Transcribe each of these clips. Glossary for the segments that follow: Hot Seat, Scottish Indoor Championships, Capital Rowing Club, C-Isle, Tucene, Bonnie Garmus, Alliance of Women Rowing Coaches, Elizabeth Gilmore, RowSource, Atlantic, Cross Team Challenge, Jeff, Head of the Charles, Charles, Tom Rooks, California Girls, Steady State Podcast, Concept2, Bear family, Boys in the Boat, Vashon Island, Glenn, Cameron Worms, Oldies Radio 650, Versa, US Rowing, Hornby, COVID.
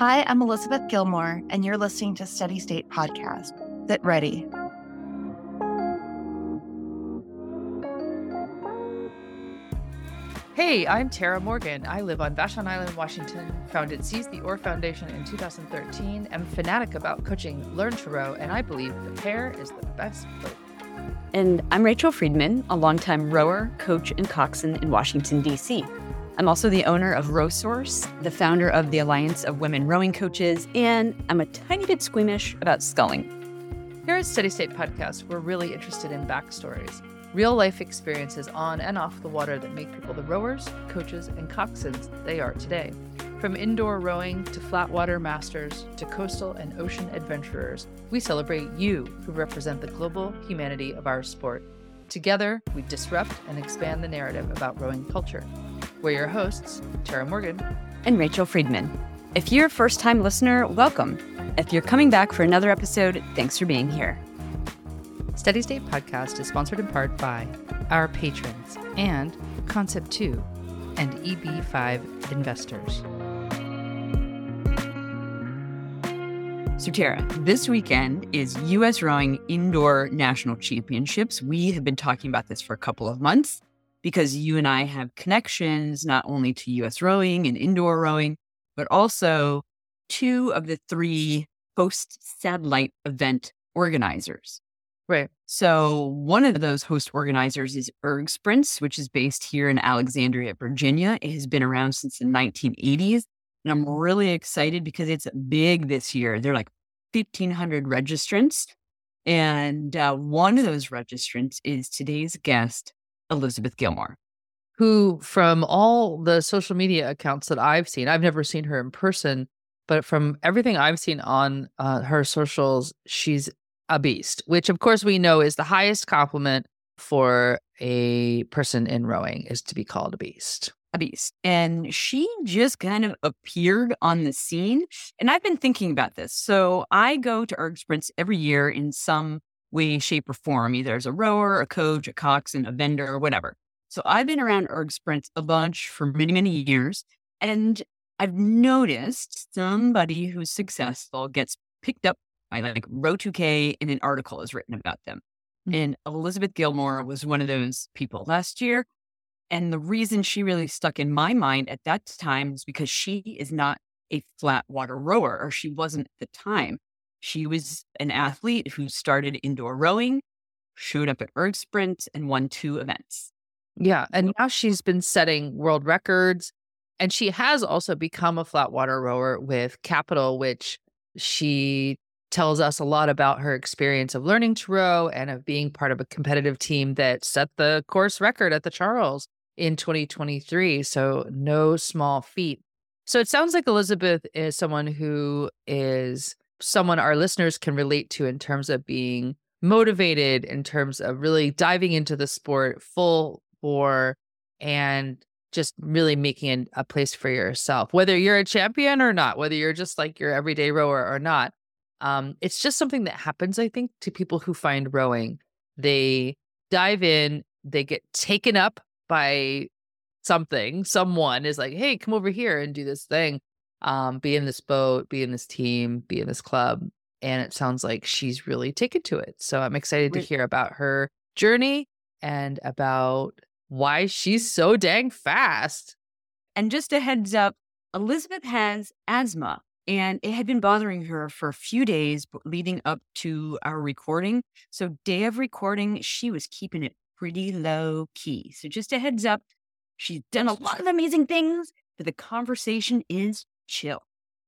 Hi, I'm Elizabeth Gilmore, and you're listening to Steady State Podcast. Get ready. Hey, I'm Tara Morgan. I live on Vashon Island, Washington, founded Seize the Oar Foundation in 2013. I'm fanatic about coaching Learn to Row, and I believe the pair is the best boat. And I'm Rachel Friedman, a longtime rower, coach, and coxswain in Washington, D.C. I'm also the owner of RowSource, the founder of the Alliance of Women Rowing Coaches, and I'm a tiny bit squeamish about sculling. Here at Steady State Podcast, we're really interested in backstories, real-life experiences on and off the water that make people the rowers, coaches, and coxswains they are today. From indoor rowing to flatwater masters to coastal and ocean adventurers, we celebrate you who represent the global humanity of our sport. Together, we disrupt and expand the narrative about rowing culture. We're your hosts, Tara Morgan and Rachel Friedman. If you're a first-time listener, welcome. If you're coming back for another episode, thanks for being here. Steady State Podcast is sponsored in part by our patrons and Concept2 and EB5 investors. So Tara, this weekend is US Rowing Indoor National Championships. We have been talking about this for a couple of months, because you and I have connections not only to US Rowing and indoor rowing, but also two of the three host satellite event organizers. Right. So one of those host organizers is Erg Sprints, which is based here in Alexandria, Virginia. It has been around since the 1980s. And I'm really excited because it's big this year. They're like 1,500 registrants. And one of those registrants is today's guest, Elizabeth Gilmore, who from all the social media accounts that I've seen, I've never seen her in person, but from everything I've seen on her socials, she's a beast, which of course we know is the highest compliment for a person in rowing, is to be called a beast. A beast. And she just kind of appeared on the scene. And I've been thinking about this. So I go to Erg Sprints every year in some way, shape, or form, either as a rower, a coach, a coxswain, a vendor, or whatever. So I've been around Erg Sprints a bunch for many, many years, and I've noticed somebody who's successful gets picked up by like Row2K, and an article is written about them. Mm-hmm. And Elizabeth Gilmore was one of those people last year. And the reason she really stuck in my mind at that time is because she is not a flat water rower, or she wasn't at the time. She was an athlete who started indoor rowing, showed up at Erg Sprint, and won two events. Yeah. And now she's been setting world records. And she has also become a flatwater rower with Capital, which she tells us a lot about her experience of learning to row and of being part of a competitive team that set the course record at the Charles in 2023. So no small feat. So it sounds like Elizabeth is someone who is someone our listeners can relate to in terms of being motivated, in terms of really diving into the sport full bore and just really making a place for yourself, whether you're a champion or not, whether you're just like your everyday rower or not. It's just something that happens, I think, to people who find rowing. They dive in, they get taken up by something. Someone is like, hey, come over here and do this thing. Be in this boat, be in this team, be in this club. And it sounds like she's really taken to it. So I'm excited to hear about her journey and about why she's so dang fast. And just a heads up, Elizabeth has asthma, and it had been bothering her for a few days leading up to our recording. So day of recording, she was keeping it pretty low key. So just a heads up, she's done a lot of amazing things, but the conversation is chill.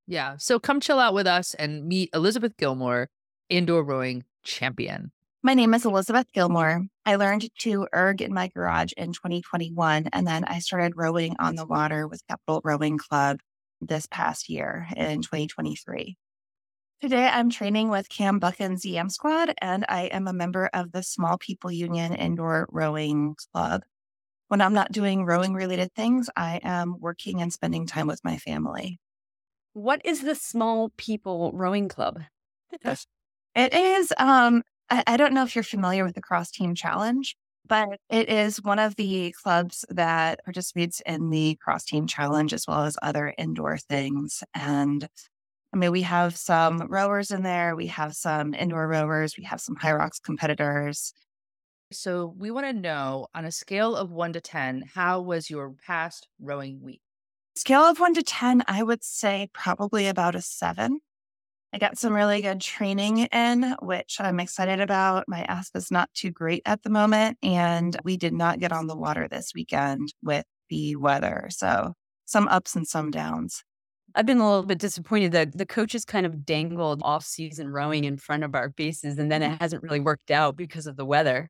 Yeah. So come chill out with us and meet Elizabeth Gilmore, indoor rowing champion. My name is Elizabeth Gilmore. I learned to erg in my garage in 2021, and then I started rowing on the water with Capital Rowing Club this past year in 2023. Today, I'm training with Cam Buchan's EM Squad, and I am a member of the Small People Union Indoor Rowing Club. When I'm not doing rowing-related things, I am working and spending time with my family. What is the Small People Rowing Club? It is, I don't know if you're familiar with the Cross Team Challenge, but it is one of the clubs that participates in the Cross Team Challenge as well as other indoor things. And I mean, we have some rowers in there. We have some indoor rowers. We have some High Rocks competitors. So we want to know, on a scale of 1 to 10, how was your past rowing week? Scale of 1 to 10, I would say probably about a 7. I got some really good training in, which I'm excited about. My ASP is not too great at the moment, and we did not get on the water this weekend with the weather. So some ups and some downs. I've been a little bit disappointed that the coaches kind of dangled off-season rowing in front of our faces, and then it hasn't really worked out because of the weather.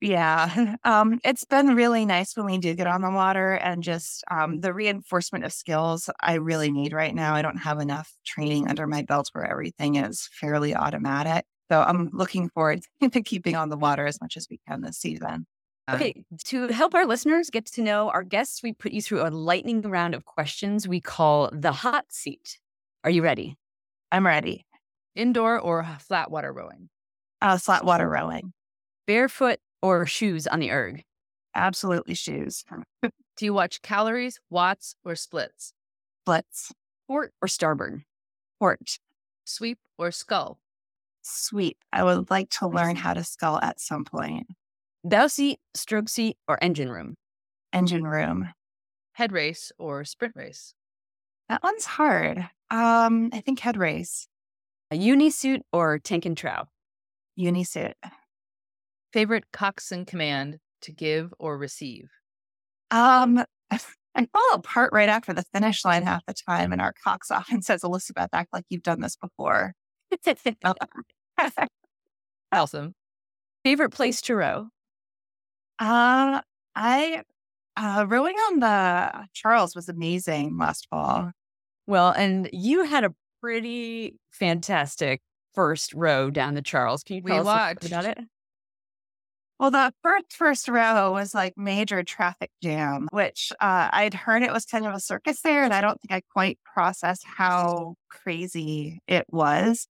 Yeah, it's been really nice when we do get on the water, and just the reinforcement of skills I really need right now. I don't have enough training under my belt where everything is fairly automatic. So I'm looking forward to keeping on the water as much as we can this season. Okay, to help our listeners get to know our guests, we put you through a lightning round of questions we call the hot seat. Are you ready? I'm ready. Indoor or flat water rowing? Flat water rowing. Barefoot or shoes on the erg? Absolutely shoes. Do you watch calories, watts, or splits? Splits. Port or starboard? Port. Sweep or scull? Sweep. I would like to learn how to scull at some point. Bow seat, stroke seat, or engine room? Engine room. Head race or sprint race? That one's hard. I think head race. A unisuit or tank and trow? Unisuit. Favorite coxswain command to give or receive? I fall apart right after the finish line half the time, and our cox often says, "Elizabeth, act like you've done this before." Awesome. Favorite place to row? Rowing on the Charles was amazing last fall. Well, and you had a pretty fantastic first row down the Charles. Can you tell us about it? Well, the first row was like major traffic jam, which I'd heard it was kind of a circus there, and I don't think I quite processed how crazy it was.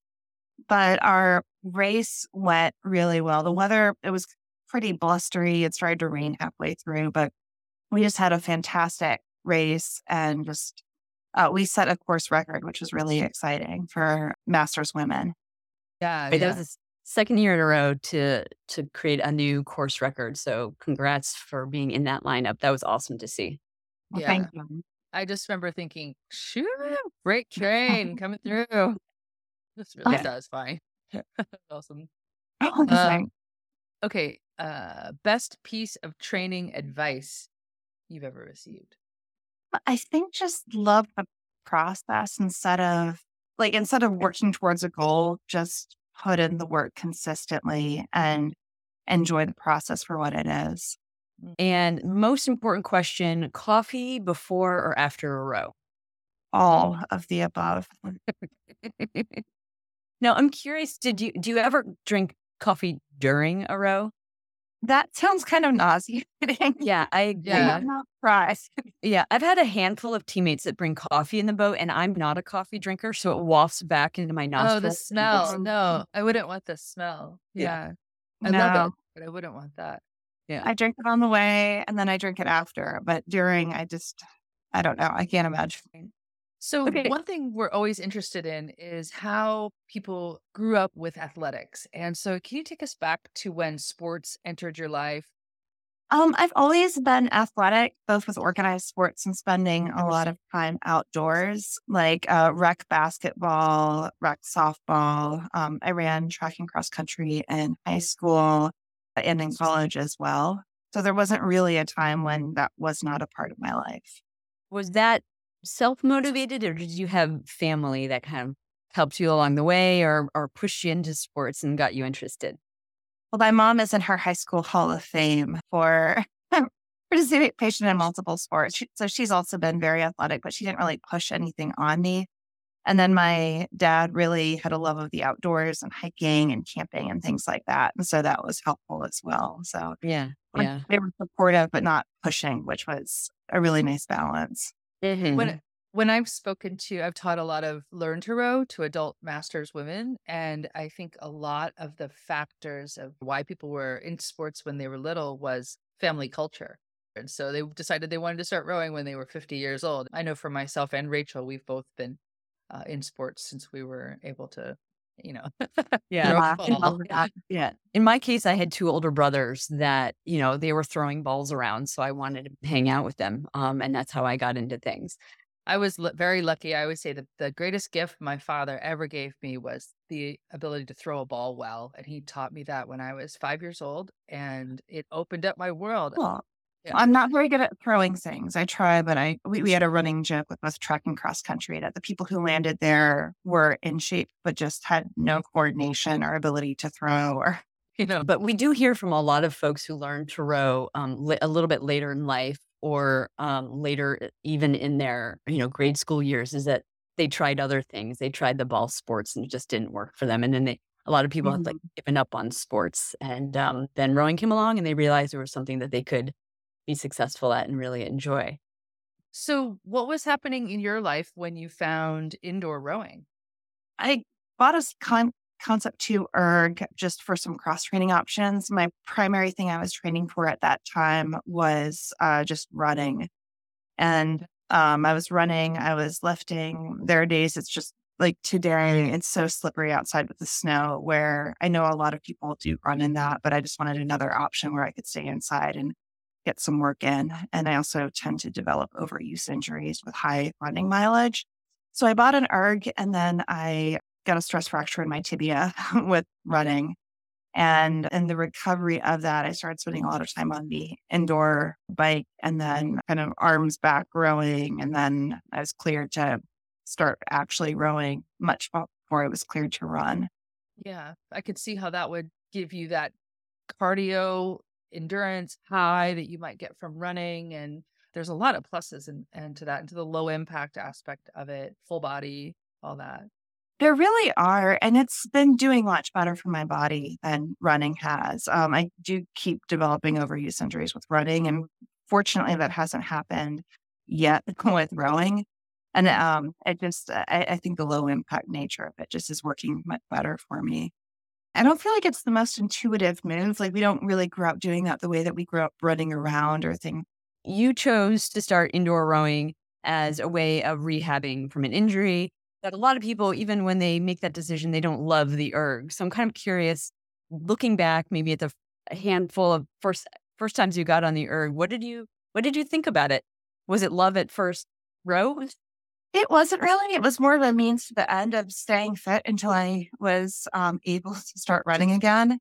But our race went really well. The weather, it was pretty blustery. It started to rain halfway through, but we just had a fantastic race, and just we set a course record, which was really exciting for masters women. Yeah. That was the second year in a row to create a new course record. So congrats for being in that lineup. That was awesome to see. Well, yeah. Thank you. I just remember thinking, shoot, great train coming through. This really satisfying. Awesome. Okay. Best piece of training advice you've ever received? I think just love the process instead of working towards a goal, just put in the work consistently and enjoy the process for what it is. And most important question, coffee before or after a row? All of the above. Now, I'm curious, do you ever drink coffee during a row? That sounds kind of nauseating. Yeah, I agree. Yeah, I'm not surprised. Yeah, I've had a handful of teammates that bring coffee in the boat, and I'm not a coffee drinker, so it wafts back into my nostrils. Oh, the smell. No, I wouldn't want the smell. Yeah. I love it, but I wouldn't want that. Yeah, I drink it on the way, and then I drink it after. But during, I don't know. I can't imagine. So One thing we're always interested in is how people grew up with athletics. And so can you take us back to when sports entered your life? I've always been athletic, both with organized sports and spending a lot of time outdoors, like rec basketball, rec softball. I ran track and cross country in high school and in college as well. So there wasn't really a time when that was not a part of my life. Was that self-motivated, or did you have family that kind of helped you along the way or pushed you into sports and got you interested? Well, my mom is in her high school Hall of Fame for participation in multiple sports. So she's also been very athletic, but she didn't really push anything on me. And then my dad really had a love of the outdoors and hiking and camping and things like that. And so that was helpful as well. So yeah. They were supportive, but not pushing, which was a really nice balance. Mm-hmm. When I've taught a lot of learn to row to adult masters women, and I think a lot of the factors of why people were in sports when they were little was family culture. And so they decided they wanted to start rowing when they were 50 years old. I know for myself and Rachel, we've both been in sports since we were able to, you know. In my case, I had two older brothers that, you know, they were throwing balls around. So I wanted to hang out with them. And that's how I got into things. I was very lucky. I always say that the greatest gift my father ever gave me was the ability to throw a ball well. And he taught me that when I was 5 years old, and it opened up my world. Well, yeah. I'm not very good at throwing things. I try, but we had a running joke with both track and cross country that the people who landed there were in shape, but just had no coordination or ability to throw or... You know, but we do hear from a lot of folks who learn to row a little bit later in life or later even in their, you know, grade school years, is that they tried other things. They tried the ball sports and it just didn't work for them. And then a lot of people have like given up on sports, and then rowing came along and they realized there was something that they could be successful at and really enjoy. So what was happening in your life when you found indoor rowing? I bought a Concept2 Erg just for some cross training options. My primary thing I was training for at that time was just running. And I was running, I was lifting. There are days it's just like today, it's so slippery outside with the snow, where I know a lot of people do run in that, but I just wanted another option where I could stay inside and get some work in. And I also tend to develop overuse injuries with high running mileage. So I bought an Erg, and then I got a stress fracture in my tibia with running. And in the recovery of that, I started spending a lot of time on the indoor bike, and then kind of arms back rowing. And then I was cleared to start actually rowing much before I was cleared to run. Yeah, I could see how that would give you that cardio endurance high that you might get from running. And there's a lot of pluses and to that, and to the low impact aspect of it, full body, all that. There really are, and it's been doing much better for my body than running has. I do keep developing overuse injuries with running, and fortunately that hasn't happened yet with rowing. And I think the low impact nature of it just is working much better for me. I don't feel like it's the most intuitive move. Like, we don't really grow up doing that the way that we grew up running around or things. You chose to start indoor rowing as a way of rehabbing from an injury that a lot of people, even when they make that decision, they don't love the erg. So I'm kind of curious, looking back maybe at the handful of first times you got on the erg, what did you think about it? Was it love at first row? It wasn't really. It was more of a means to the end of staying fit until I was able to start running again.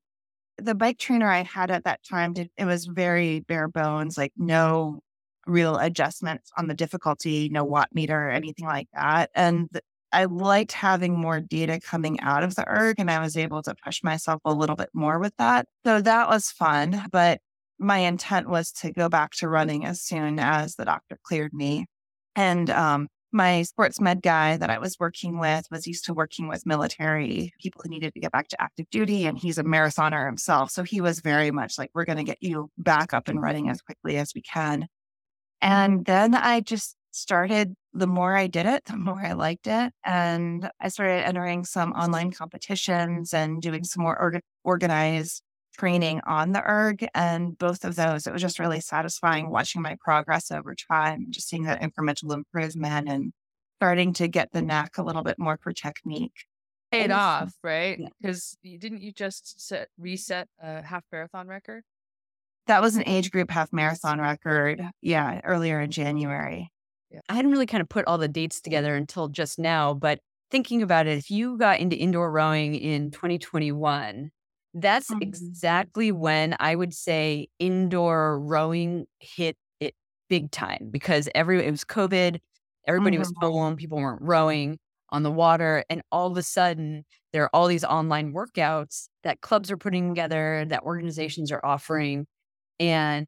The bike trainer I had at that time, it was very bare bones, like no real adjustments on the difficulty, no watt meter or anything like that. And I liked having more data coming out of the erg, and I was able to push myself a little bit more with that. So that was fun, but my intent was to go back to running as soon as the doctor cleared me. And my sports med guy that I was working with was used to working with military people who needed to get back to active duty, and he's a marathoner himself. So he was very much like, we're going to get you back up and running as quickly as we can. And then I just started, the more I did it, the more I liked it. And I started entering some online competitions and doing some more organized training on the erg. And both of those, it was just really satisfying watching my progress over time, just seeing that incremental improvement and starting to get the knack a little bit more for technique. Paid off, right? Because didn't you just reset a half marathon record? That was an age group half marathon record. Yeah, earlier in January. Yeah. I hadn't really kind of put all the dates together until just now, but thinking about it, if you got into indoor rowing in 2021, that's exactly when I would say indoor rowing hit it big time, because it was COVID, everybody was home, people weren't rowing on the water, and all of a sudden there are all these online workouts that clubs are putting together, that organizations are offering, and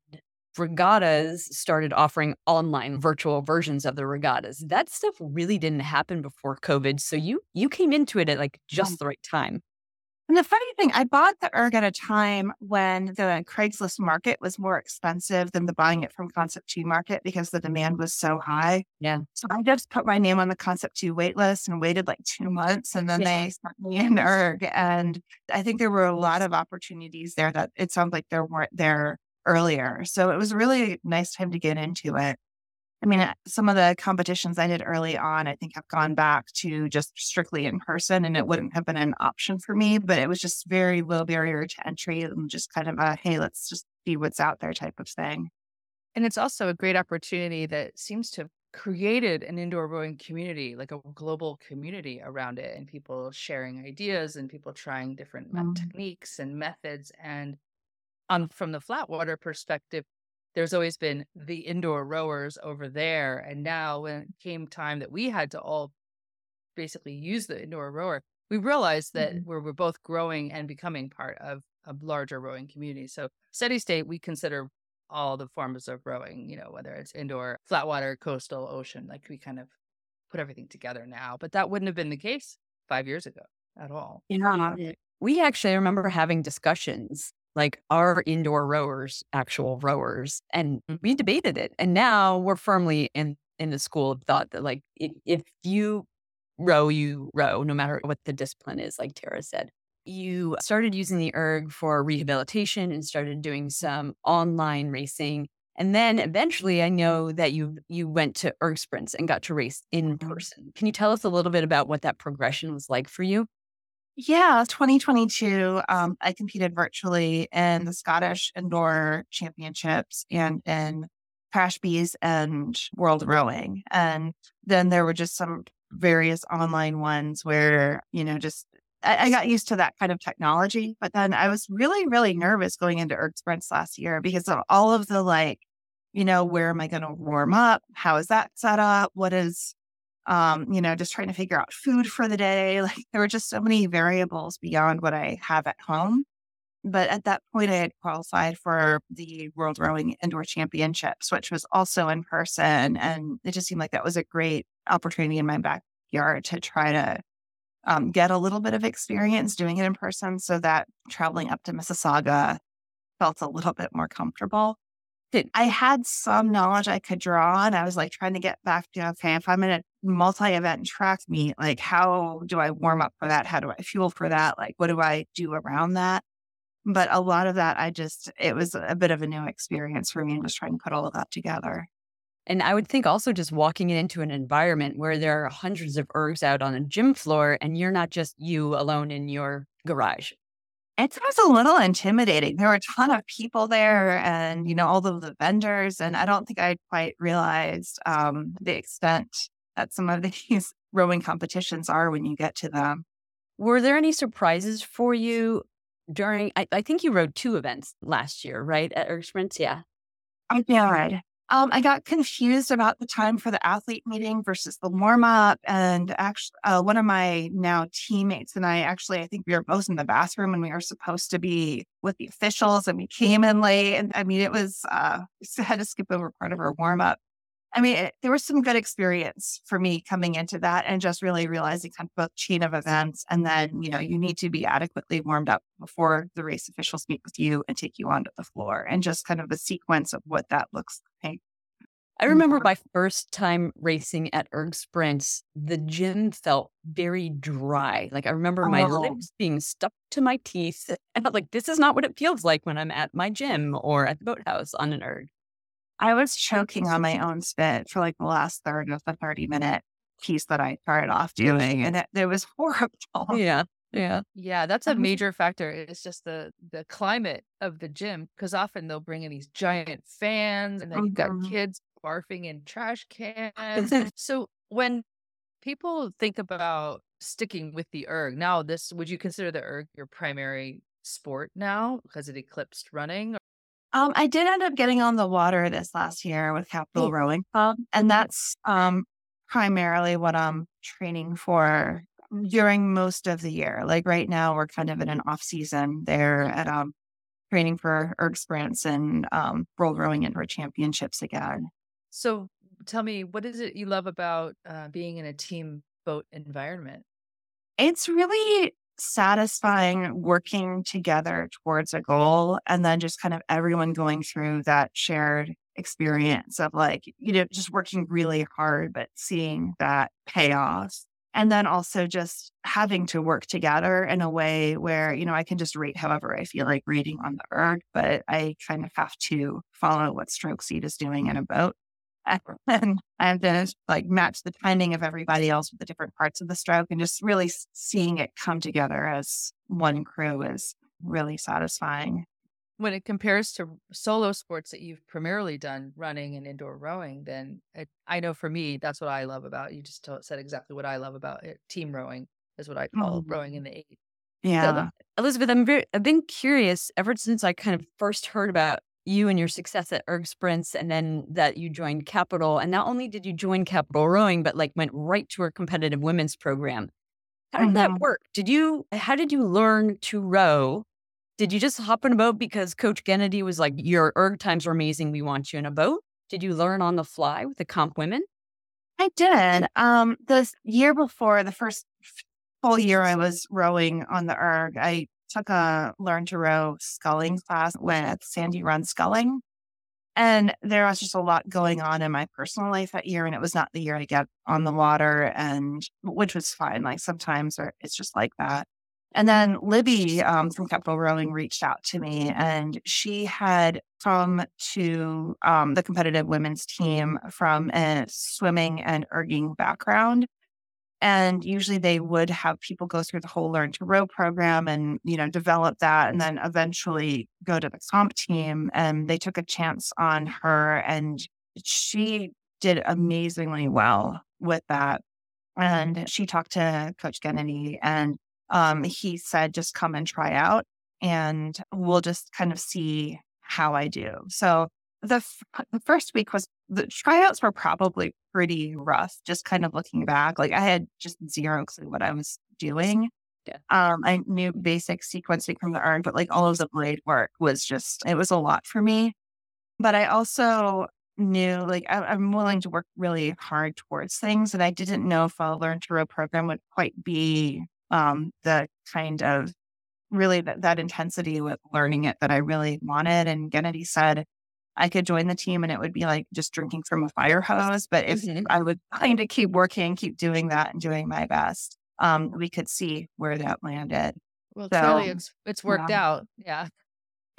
regattas started offering online virtual versions of the regattas. That stuff really didn't happen before COVID. So you came into it at like just the right time. And the funny thing, I bought the erg at a time when the Craigslist market was more expensive than the buying it from Concept2 market, because the demand was so high. Yeah. So I just put my name on the Concept2 wait list and waited like 2 months, and then they sent me an erg. And I think there were a lot of opportunities there that it sounds like there weren't there earlier. So it was a really nice time to get into it. I mean, some of the competitions I did early on, I think have gone back to just strictly in person, and it wouldn't have been an option for me, but it was just very low barrier to entry and just kind of a, hey, let's just see what's out there type of thing. And it's also a great opportunity that seems to have created an indoor rowing community, like a global community around it, and people sharing ideas and people trying different techniques and methods. And on from the flat water perspective, there's always been the indoor rowers over there. And now when it came time that we had to all basically use the indoor rower, we realized that we're both growing and becoming part of a larger rowing community. So Steady State, we consider all the forms of rowing, you know, whether it's indoor, flat water, coastal, ocean, like we kind of put everything together now. But that wouldn't have been the case 5 years ago at all. Yeah. We actually remember having discussions like, are indoor rowers actual rowers? And we debated it. And now we're firmly in the school of thought that, like, if you row, you row, no matter what the discipline is, like Tara said. You started using the Erg for rehabilitation and started doing some online racing. And then eventually I know that you went to Erg Sprints and got to race in person. Can you tell us a little bit about what that progression was like for you? Yeah, 2022, I competed virtually in the Scottish Indoor Championships and in Crash Bees and World Rowing. And then there were just some various online ones where, you know, just I got used to that kind of technology. But then I was really, really nervous going into Erg Sprints last year because of all of the, like, you know, where am I going to warm up? How is that set up? What is, you know, just trying to figure out food for the day. Like, there were just so many variables beyond what I have at home. But at that point, I had qualified for the World Rowing Indoor Championships, which was also in person. And it just seemed like that was a great opportunity in my backyard to try to get a little bit of experience doing it in person, so that traveling up to Mississauga felt a little bit more comfortable. I had some knowledge I could draw on. I was like trying to get back to, okay, if I'm in a multi-event track meet, like, how do I warm up for that? How do I fuel for that? Like, what do I do around that? But a lot of that, it was a bit of a new experience for me, and just trying to put all of that together. And I would think also just walking into an environment where there are hundreds of ergs out on a gym floor and you're not just you alone in your garage. It was a little intimidating. There were a ton of people there and, you know, all of the vendors. And I don't think I quite realized the extent that some of these rowing competitions are when you get to them. Were there any surprises for you during, I think you rowed 2 events last year, right? At Erg Sprints, yeah. I did. Right. I got confused about the time for the athlete meeting versus the warm-up. And actually, one of my now teammates and I think we were both in the bathroom and we were supposed to be with the officials, and we came in late. And I mean, it was, I had to skip over part of our warm-up. I mean, there was some good experience for me coming into that and just really realizing kind of both chain of events. And then, you know, you need to be adequately warmed up before the race officials meet with you and take you onto the floor, and just kind of a sequence of what that looks like. I remember my first time racing at Erg Sprints, the gym felt very dry. Like, I remember my lips being stuck to my teeth. I felt like, this is not what it feels like when I'm at my gym or at the boathouse on an erg. I was choking on my own spit for like the last third of the 30-minute piece that I started off doing. And it was horrible. Yeah. That's a major factor. It's just the climate of the gym, because often they'll bring in these giant fans and then you've got kids barfing in trash cans. So when people think about sticking with the erg, now would you consider the erg your primary sport now because it eclipsed running? I did end up getting on the water this last year with Capital Rowing Club, and that's primarily what I'm training for during most of the year. Like right now, we're kind of in an off season there at training for Erg Sprints and World Rowing Indoor Championships again. So tell me, what is it you love about being in a team boat environment? It's really satisfying working together towards a goal, and then just kind of everyone going through that shared experience of, like, you know, just working really hard but seeing that payoff. And then also just having to work together in a way where, you know, I can just rate however I feel like rating on the erg, but I kind of have to follow what stroke seat is doing in a boat. and then like match the timing of everybody else with the different parts of the stroke, and just really seeing it come together as one crew is really satisfying. When it compares to solo sports that you've primarily done, running and indoor rowing, then I know for me, that's what I love about. You just said exactly what I love about it. Team rowing is what I call rowing in the eight. Yeah. So, Elizabeth, I've been curious ever since I kind of first heard about you and your success at Erg Sprints, and then that you joined Capital. And not only did you join Capital Rowing, but like went right to our competitive women's program. How did that work? How did you learn to row? Did you just hop in a boat because Coach Gennady was like, your erg times are amazing, we want you in a boat? Did you learn on the fly with the comp women? I did. The year before, the first whole year I was rowing on the erg, I took a learn to row sculling class at Sandy Run Sculling. And there was just a lot going on in my personal life that year. And it was not the year to get on the water, and which was fine. Like sometimes it's just like that. And then Libby from Capital Rowing reached out to me, and she had come to the competitive women's team from a swimming and erging background. And usually they would have people go through the whole Learn to Row program and, develop that, and then eventually go to the comp team. And they took a chance on her, and she did amazingly well with that. And she talked to Coach Gennady, and he said, just come and try out and we'll just kind of see how I do. So the first week was, the tryouts were probably pretty rough, just kind of looking back. Like I had just zero clue what I was doing. Yeah. I knew basic sequencing from the erg, but like all of the blade work was just, it was a lot for me. But I also knew like I'm willing to work really hard towards things. And I didn't know if a Learn to Row program would quite be the kind of really that intensity with learning it that I really wanted. And Gennady said I could join the team and it would be like just drinking from a fire hose. But if I would kind of keep working, keep doing that and doing my best, we could see where that landed. Well, so, clearly it's worked out. Yeah.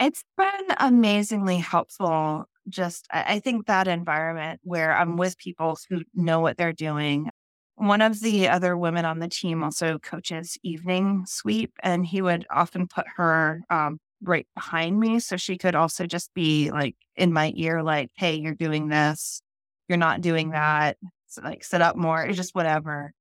It's been amazingly helpful. Just, I think that environment where I'm with people who know what they're doing. One of the other women on the team also coaches evening sweep, and he would often put her right behind me. So she could also just be like in my ear, like, hey, you're doing this, you're not doing that, so, like sit up more, just whatever.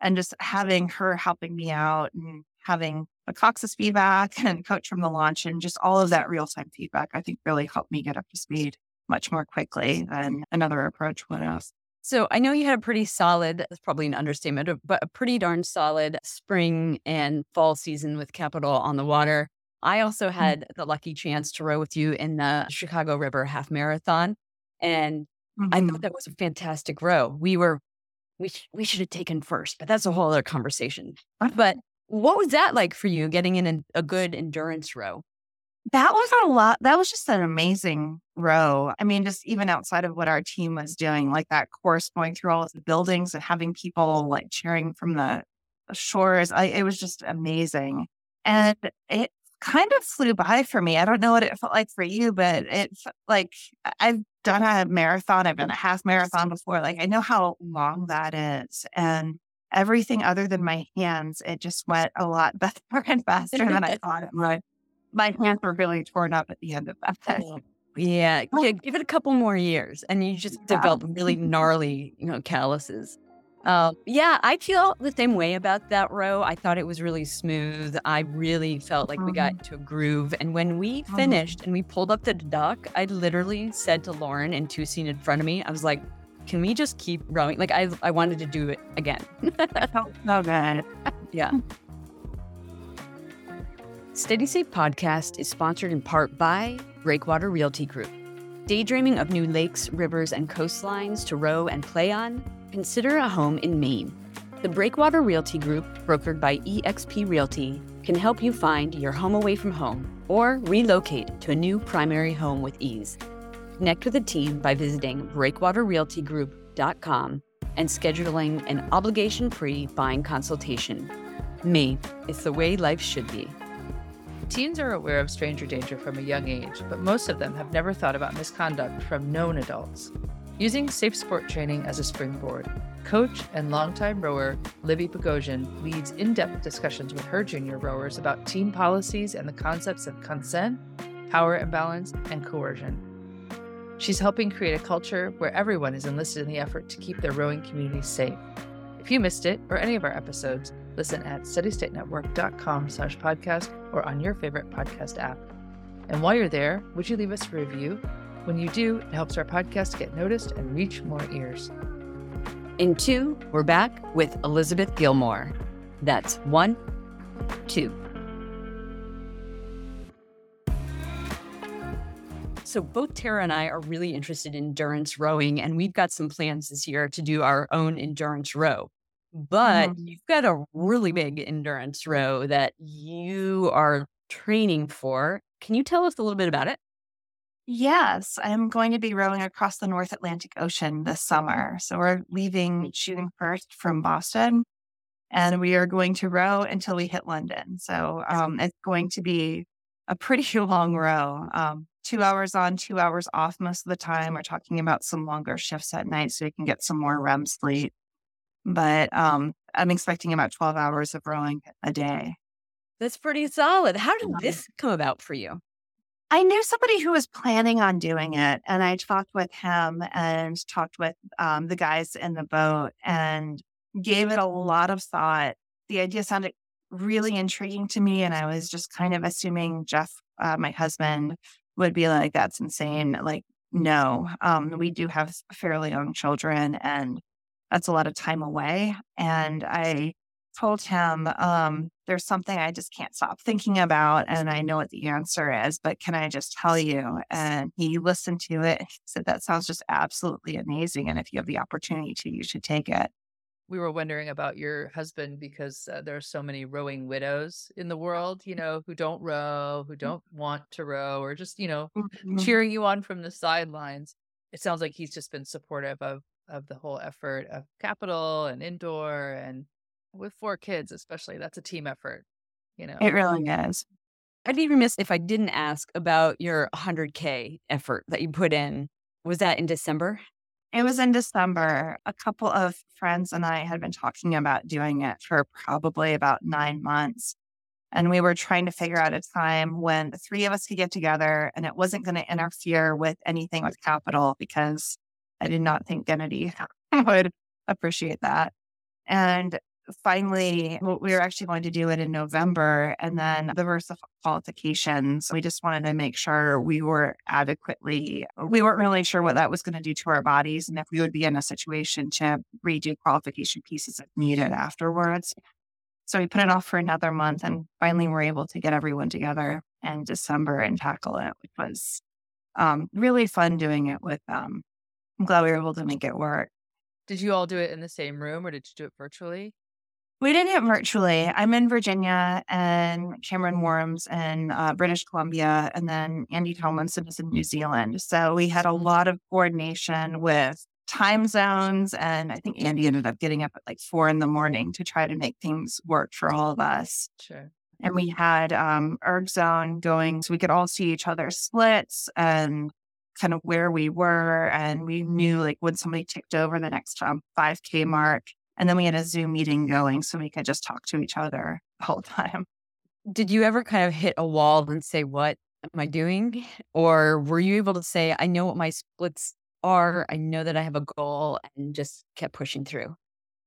And just having her helping me out and having a Cox's feedback and coach from the launch and just all of that real-time feedback, I think really helped me get up to speed much more quickly than another approach would have. So I know you had a pretty solid, that's probably an understatement, but a pretty darn solid spring and fall season with Capital on the water. I also had the lucky chance to row with you in the Chicago River Half Marathon. And I thought that was a fantastic row. We should have taken first, but that's a whole other conversation. But what was that like for you, getting in a good endurance row? That was a lot. That was just an amazing row. I mean, just even outside of what our team was doing, like that course going through all of the buildings and having people like cheering from the shores. It was just amazing. And it kind of flew by for me. I don't know what it felt like for you, but it's like I've done a marathon. I've done a half marathon before. Like I know how long that is. And everything other than my hands, it just went a lot better and faster than I thought it would. My hands were really torn up at the end of that. Yeah. Give it a couple more years and you just develop really gnarly, calluses. I feel the same way about that row. I thought it was really smooth. I really felt like we got into a groove. And when we finished and we pulled up the dock, I literally said to Lauren and Tucene in front of me, I was like, can we just keep rowing? Like I wanted to do it again. Oh, good. Yeah. Steady State Podcast is sponsored in part by Breakwater Realty Group. Daydreaming of new lakes, rivers, and coastlines to row and play on? Consider a home in Maine. The Breakwater Realty Group, brokered by eXp Realty, can help you find your home away from home or relocate to a new primary home with ease. Connect with the team by visiting breakwaterrealtygroup.com and scheduling an obligation-free buying consultation. Maine, it's the way life should be. Teens are aware of stranger danger from a young age, but most of them have never thought about misconduct from known adults. Using safe sport training as a springboard, coach and longtime rower Libby Pogosian leads in-depth discussions with her junior rowers about team policies and the concepts of consent, power imbalance, and coercion. She's helping create a culture where everyone is enlisted in the effort to keep their rowing community safe. If you missed it or any of our episodes, listen at steadystatenetwork.com/podcast or on your favorite podcast app. And while you're there, would you leave us a review? When you do, it helps our podcast get noticed and reach more ears. In two, we're back with Elizabeth Gilmore. That's 1, 2. So both Tara and I are really interested in endurance rowing, and we've got some plans this year to do our own endurance row. But you've got a really big endurance row that you are training for. Can you tell us a little bit about it? Yes, I'm going to be rowing across the North Atlantic Ocean this summer. So we're leaving June 1st from Boston, and we are going to row until we hit London. So it's going to be a pretty long row. 2 hours on, 2 hours off most of the time. We're talking about some longer shifts at night so we can get some more REM sleep. But I'm expecting about 12 hours of rowing a day. That's pretty solid. How did this come about for you? I knew somebody who was planning on doing it, and I talked with him and talked with the guys in the boat and gave it a lot of thought. The idea sounded really intriguing to me, and I was just kind of assuming Jeff, my husband, would be like, that's insane. Like, no, we do have fairly young children, and that's a lot of time away. And I told him, there's something I just can't stop thinking about, and I know what the answer is, but can I just tell you? And he listened to it. He said, that sounds just absolutely amazing. And if you have the opportunity to, you should take it. We were wondering about your husband because there are so many rowing widows in the world, you know, who don't row, who don't want to row, or just, you know, cheering you on from the sidelines. It sounds like he's just been supportive of the whole effort of Capital and Indoor, and with 4 kids, especially, that's a team effort, you know. It really is. I'd be remiss if I didn't ask about your 100K effort that you put in. Was that in December? It was in December. A couple of friends and I had been talking about doing it for probably about 9 months. And we were trying to figure out a time when the three of us could get together and it wasn't going to interfere with anything with Capital, because I did not think Gennady would appreciate that. And finally, we were actually going to do it in November. And then the Versa qualifications, we just wanted to make sure we weren't really sure what that was going to do to our bodies and if we would be in a situation to redo qualification pieces if needed afterwards. So we put it off for another month, and finally we're able to get everyone together in December and tackle it, which was really fun doing it with them. I'm glad we were able to make it work. Did you all do it in the same room, or did you do it virtually? We did it virtually. I'm in Virginia, and Cameron Worms in British Columbia, and then Andy Tomlinson is in New Zealand. So we had a lot of coordination with time zones, and I think Andy ended up getting up at like 4 a.m. to try to make things work for all of us. Sure. And we had Erg Zone going, so we could all see each other's splits and kind of where we were, and we knew like when somebody ticked over the next 5K mark. And then we had a Zoom meeting going so we could just talk to each other the whole time. Did you ever kind of hit a wall and say, what am I doing? Or were you able to say, I know what my splits are, I know that I have a goal, and just kept pushing through?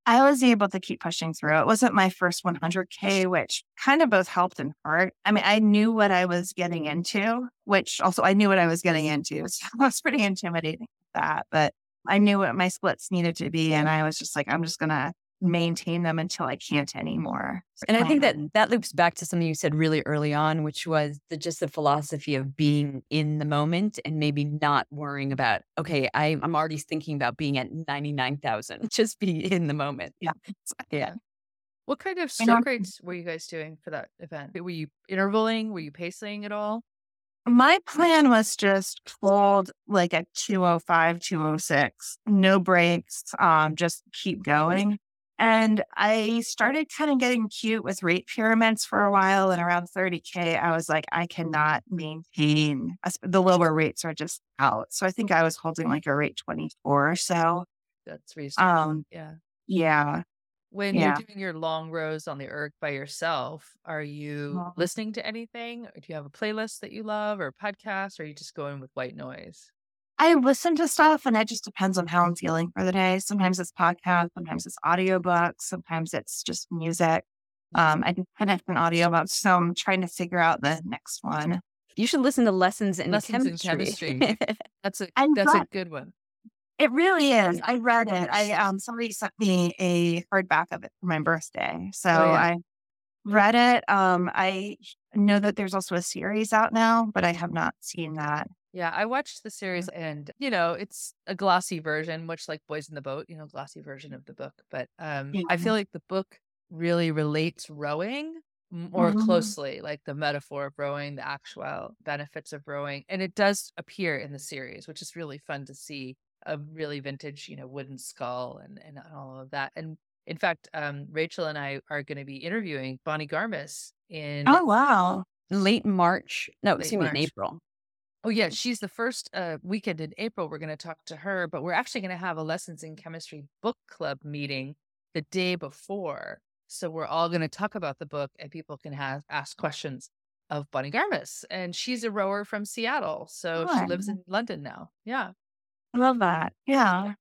I was able to keep pushing through. It wasn't my first 100K, which kind of both helped and hurt. I mean, I knew what I was getting into, which also I knew what I was getting into. So I was pretty intimidating with that, but I knew what my splits needed to be. And I was just like, I'm just going to maintain them until I can't anymore. And I think that loops back to something you said really early on, which was the philosophy of being in the moment and maybe not worrying about, okay, I'm already thinking about being at 99,000. Just be in the moment. Yeah. Yeah. What kind of stroke rates were you guys doing for that event? Were you intervaling? Were you pacing at all? My plan was just hold like a 205, 206, no breaks, just keep going. And I started kind of getting cute with rate pyramids for a while. And around 30K, I was like, I cannot maintain. The lower rates are just out. So I think I was holding like a rate 24 or so. That's reasonable. Yeah. When you're doing your long rows on the Erg by yourself, are you listening to anything? Or do you have a playlist that you love or a podcast? Or are you just going with white noise? I listen to stuff, and it just depends on how I'm feeling for the day. Sometimes it's podcasts, sometimes it's audiobooks, sometimes it's just music. I do kind of an audiobook, so I'm trying to figure out the next one. You should listen to Lessons in Chemistry. That's a good one. It really is. I read it. Somebody sent me a hardback of it for my birthday. So I read it. I know that there's also a series out now, but I have not seen that. Yeah, I watched the series and, it's a glossy version, much like Boys in the Boat, glossy version of the book. But I feel like the book really relates rowing more closely, like the metaphor of rowing, the actual benefits of rowing. And it does appear in the series, which is really fun to see. A really vintage, wooden scull and all of that. And in fact, Rachel and I are going to be interviewing Bonnie Garmus in... Oh, wow. In April. Oh, yeah. She's the first weekend in April. We're going to talk to her, but we're actually going to have a Lessons in Chemistry book club meeting the day before. So we're all going to talk about the book and people can ask questions of Bonnie Garmus. And she's a rower from Seattle. So she lives in London now. Yeah. I love that. Yeah.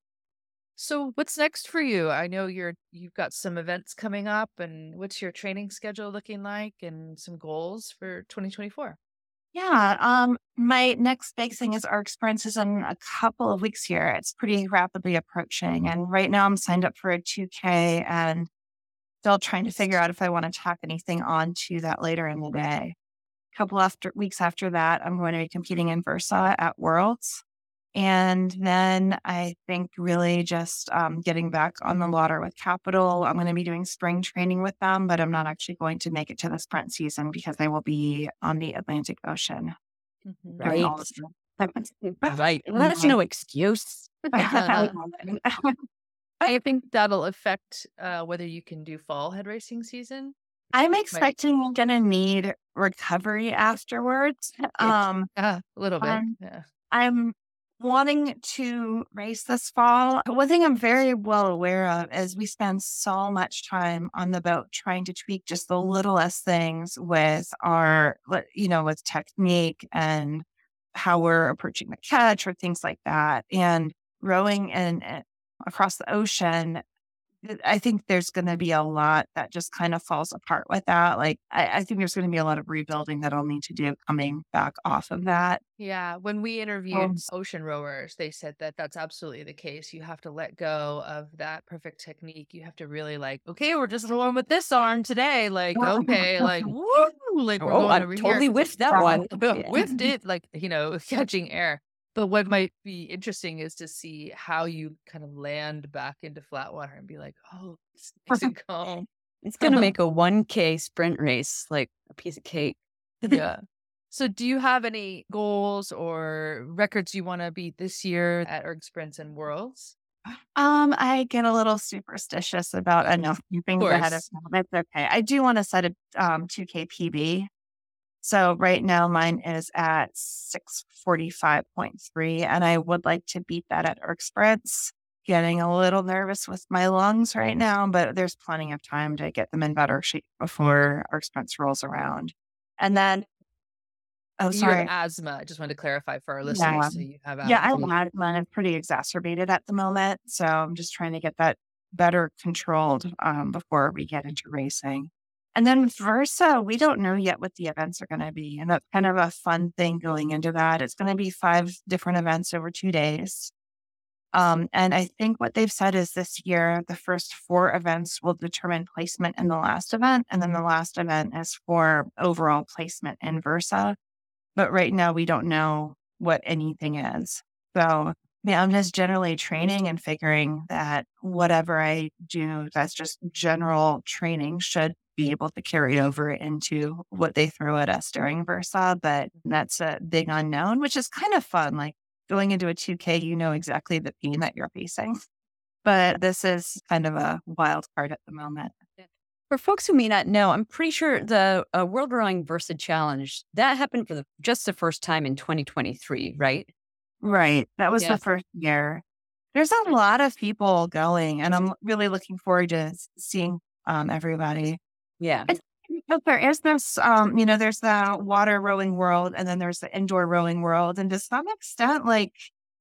So what's next for you? I know you've got some events coming up, and what's your training schedule looking like and some goals for 2024? Yeah. My next big thing is Erg Sprints is in a couple of weeks here. It's pretty rapidly approaching. And right now I'm signed up for a 2K and still trying to figure out if I want to tack anything on to that later in the day. A couple weeks after that, I'm going to be competing in Versa at Worlds. And then I think really just getting back on the water with Capital. I'm going to be doing spring training with them, but I'm not actually going to make it to the sprint season because I will be on the Atlantic Ocean. Mm-hmm. Right. That's no excuse. I think that'll affect whether you can do fall head racing season. I'm expecting I'm going to need recovery afterwards. A little bit. I'm wanting to race this fall. One thing I'm very well aware of is we spend so much time on the boat trying to tweak just the littlest things with our, with technique and how we're approaching the catch or things like that. And rowing and across the ocean, I think there's going to be a lot that just kind of falls apart with that. Like, I think there's going to be a lot of rebuilding that I'll need to do coming back off of that. Yeah. When we interviewed ocean rowers, they said that that's absolutely the case. You have to let go of that perfect technique. You have to really we're just rowing with this arm today. We're going over here. I totally whiffed that one. Whiffed it, catching air. But what might be interesting is to see how you kind of land back into flat water and be like, oh, it's nice and calm. It's going to make a 1K sprint race like a piece of cake. Yeah. So do you have any goals or records you want to beat this year at Erg Sprints and Worlds? I get a little superstitious about announcing things ahead of time. That's okay. I do want to set a 2K PB. So right now mine is at 645.3, and I would like to beat that at Erg Sprints. Getting a little nervous with my lungs right now, but there's plenty of time to get them in better shape before Erg Sprints rolls around. And then, sorry. You have asthma. I just wanted to clarify for our listeners. Yeah, so you have asthma. Yeah, I have asthma, and it's pretty exacerbated at the moment. So I'm just trying to get that better controlled before we get into racing. And then with Versa, we don't know yet what the events are going to be. And that's kind of a fun thing going into that. It's going to be 5 different events over 2 days. And I think what they've said is this year, the first 4 events will determine placement in the last event. And then the last event is for overall placement in Versa. But right now, we don't know what anything is. So I'm just generally training and figuring that whatever I do, that's just general training should be able to carry over into what they throw at us during Versa, but that's a big unknown, which is kind of fun. Like going into a 2K, you know exactly the pain that you're facing. but this is kind of a wild card at the moment. For folks who may not know, I'm pretty sure the World Rowing Versa Challenge, that happened for the first time in 2023, right? Right. That was the first year. There's a lot of people going, and I'm really looking forward to seeing everybody. Yeah. But there is this, there's the water rowing world, and then there's the indoor rowing world. And to some extent,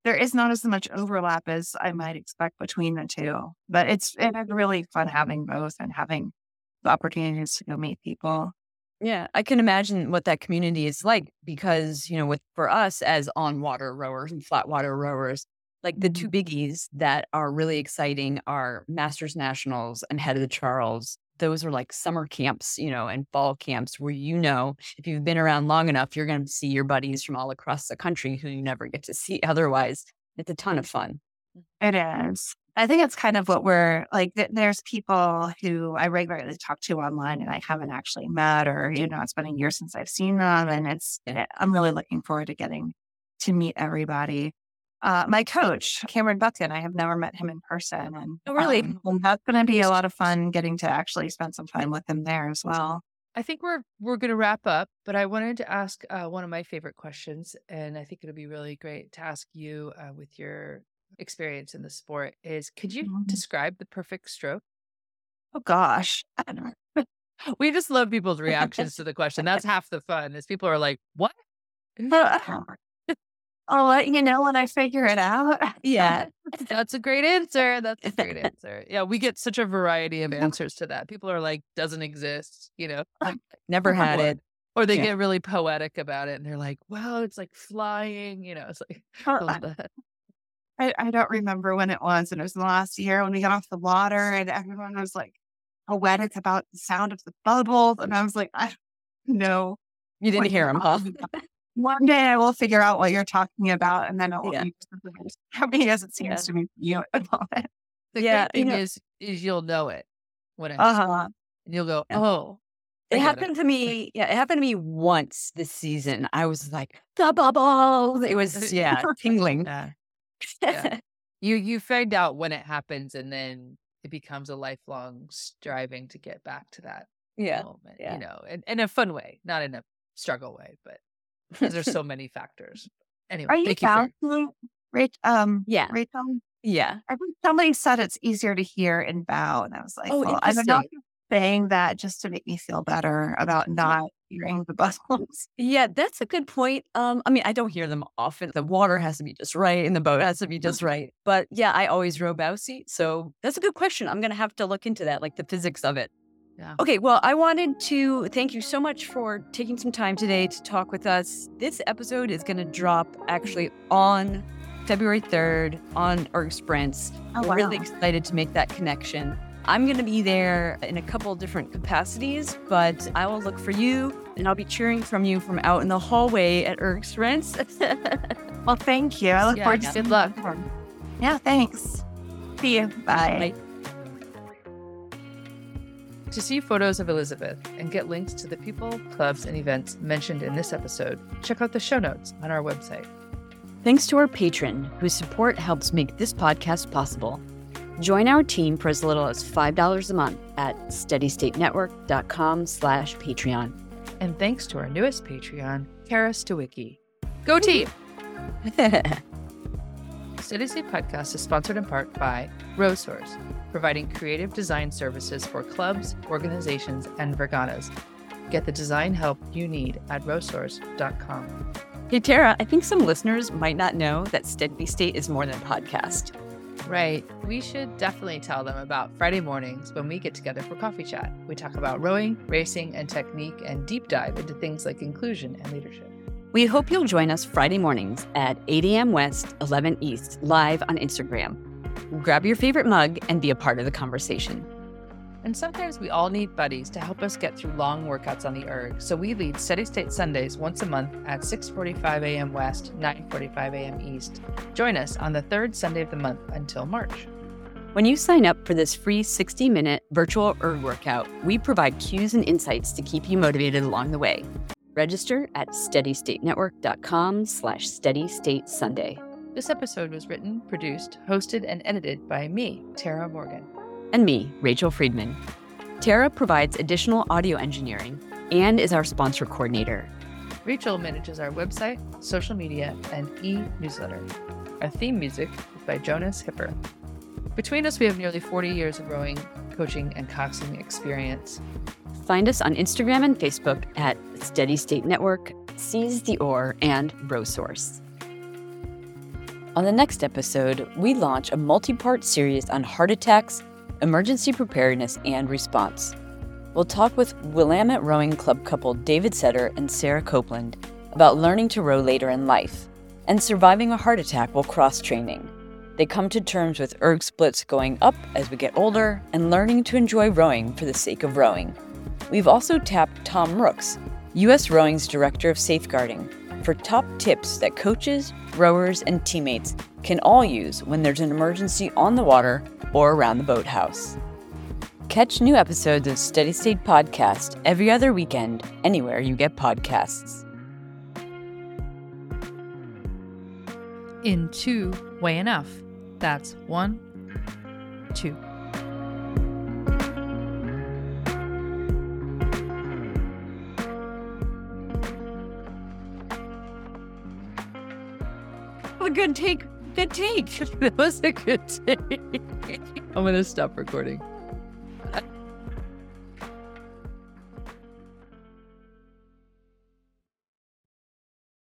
there is not as much overlap as I might expect between the two. But it is really fun having both and having the opportunities to go meet people. Yeah, I can imagine what that community is like because, for us as on-water rowers and flat-water rowers, the two biggies that are really exciting are Masters Nationals and Head of the Charles. Those are summer camps, and fall camps where, if you've been around long enough, you're going to see your buddies from all across the country who you never get to see otherwise. It's a ton of fun. It is. I think it's kind of what we're there's people who I regularly talk to online and I haven't actually met or, it's been a year since I've seen them. And I'm really looking forward to getting to meet everybody. My coach, Cameron Buckton, I have never met him in person. And oh, really? That's going to be a lot of fun getting to actually spend some time with him there as well. I think we're going to wrap up, but I wanted to ask one of my favorite questions. And I think it'll be really great to ask you with your experience in the sport is, could you describe the perfect stroke? Oh gosh. I don't know. We just love people's reactions to the question. That's half the fun is people are like, what? I'll let you know when I figure it out. Yeah. That's a great answer. Yeah. We get such a variety of answers to that. People are like, doesn't exist, never had it. Or they get really poetic about it and they're like, wow, it's like flying, it's like, I don't remember when it was. And it was the last year when we got off the water and everyone was like poetic about the sound of the bubbles. And I was like, I don't know. You didn't hear them, huh? One day I will figure out what you're talking about. And then it will be something as it seems to me. The great thing is you'll know it. When and you'll go, oh. It happened to me. Yeah, it happened to me once this season. I was like, the bubbles. It was, tingling. Yeah. Yeah. You find out when it happens and then it becomes a lifelong striving to get back to that moment, and in a fun way, not in a struggle way, but because there's so many factors. Anyway, are you bowsing, Rachel? Rachel? Yeah. I think somebody said it's easier to hear and bow. And I was like, I'm not saying that just to make me feel better about not hearing the bubbles. Yeah, that's a good point. I don't hear them often. The water has to be just right and the boat has to be just right. But yeah, I always row bousy. So that's a good question. I'm going to have to look into that, the physics of it. Yeah. Okay, well, I wanted to thank you so much for taking some time today to talk with us. This episode is going to drop actually on February 3rd on Erg Sprints. Oh, wow. We're really excited to make that connection. I'm going to be there in a couple different capacities, but I will look for you and I'll be cheering from you from out in the hallway at Erg Sprints. Well, thank you. I look forward to good luck. Yeah, thanks. See you. Bye. Bye. To see photos of Elizabeth and get links to the people, clubs, and events mentioned in this episode, check out the show notes on our website. Thanks to our patron, whose support helps make this podcast possible. Join our team for as little as $5 a month at steadystatenetwork.com/Patreon. And thanks to our newest Patreon, Tara Stawicki. Go team! Steady State Podcast is sponsored in part by RowSource, providing creative design services for clubs, organizations, and verganas. Get the design help you need at rowsource.com. Hey, Tara, I think some listeners might not know that Steady State is more than a podcast. Right. We should definitely tell them about Friday mornings when we get together for coffee chat. We talk about rowing, racing, and technique and deep dive into things like inclusion and leadership. We hope you'll join us Friday mornings at 8 a.m. West, 11 East, live on Instagram. Grab your favorite mug and be a part of the conversation. And sometimes we all need buddies to help us get through long workouts on the erg, so we lead Steady State Sundays once a month at 6:45 a.m. West, 9:45 a.m. East. Join us on the third Sunday of the month until March. When you sign up for this free 60-minute virtual erg workout, we provide cues and insights to keep you motivated along the way. Register at steadystatenetwork.com/steadystatesunday. This episode was written, produced, hosted, and edited by me, Tara Morgan. And me, Rachel Friedman. Tara provides additional audio engineering and is our sponsor coordinator. Rachel manages our website, social media, and e-newsletter. Our theme music is by Jonas Hipper. Between us, we have nearly 40 years of rowing, coaching, and coxing experience. Find us on Instagram and Facebook at Steady State Network, Seize the Oar, and RowSource. On the next episode, we launch a multi-part series on heart attacks, emergency preparedness, and response. We'll talk with Willamette Rowing Club couple David Setter and Sarah Copeland about learning to row later in life and surviving a heart attack while cross-training. They come to terms with erg splits going up as we get older and learning to enjoy rowing for the sake of rowing. We've also tapped Tom Rooks, US Rowing's Director of Safeguarding, for top tips that coaches, rowers, and teammates can all use when there's an emergency on the water or around the boathouse. Catch new episodes of Steady State Podcast every other weekend, anywhere you get podcasts. In two, weigh enough. That's 1, 2. A good take. That was a good take. I'm going to stop recording.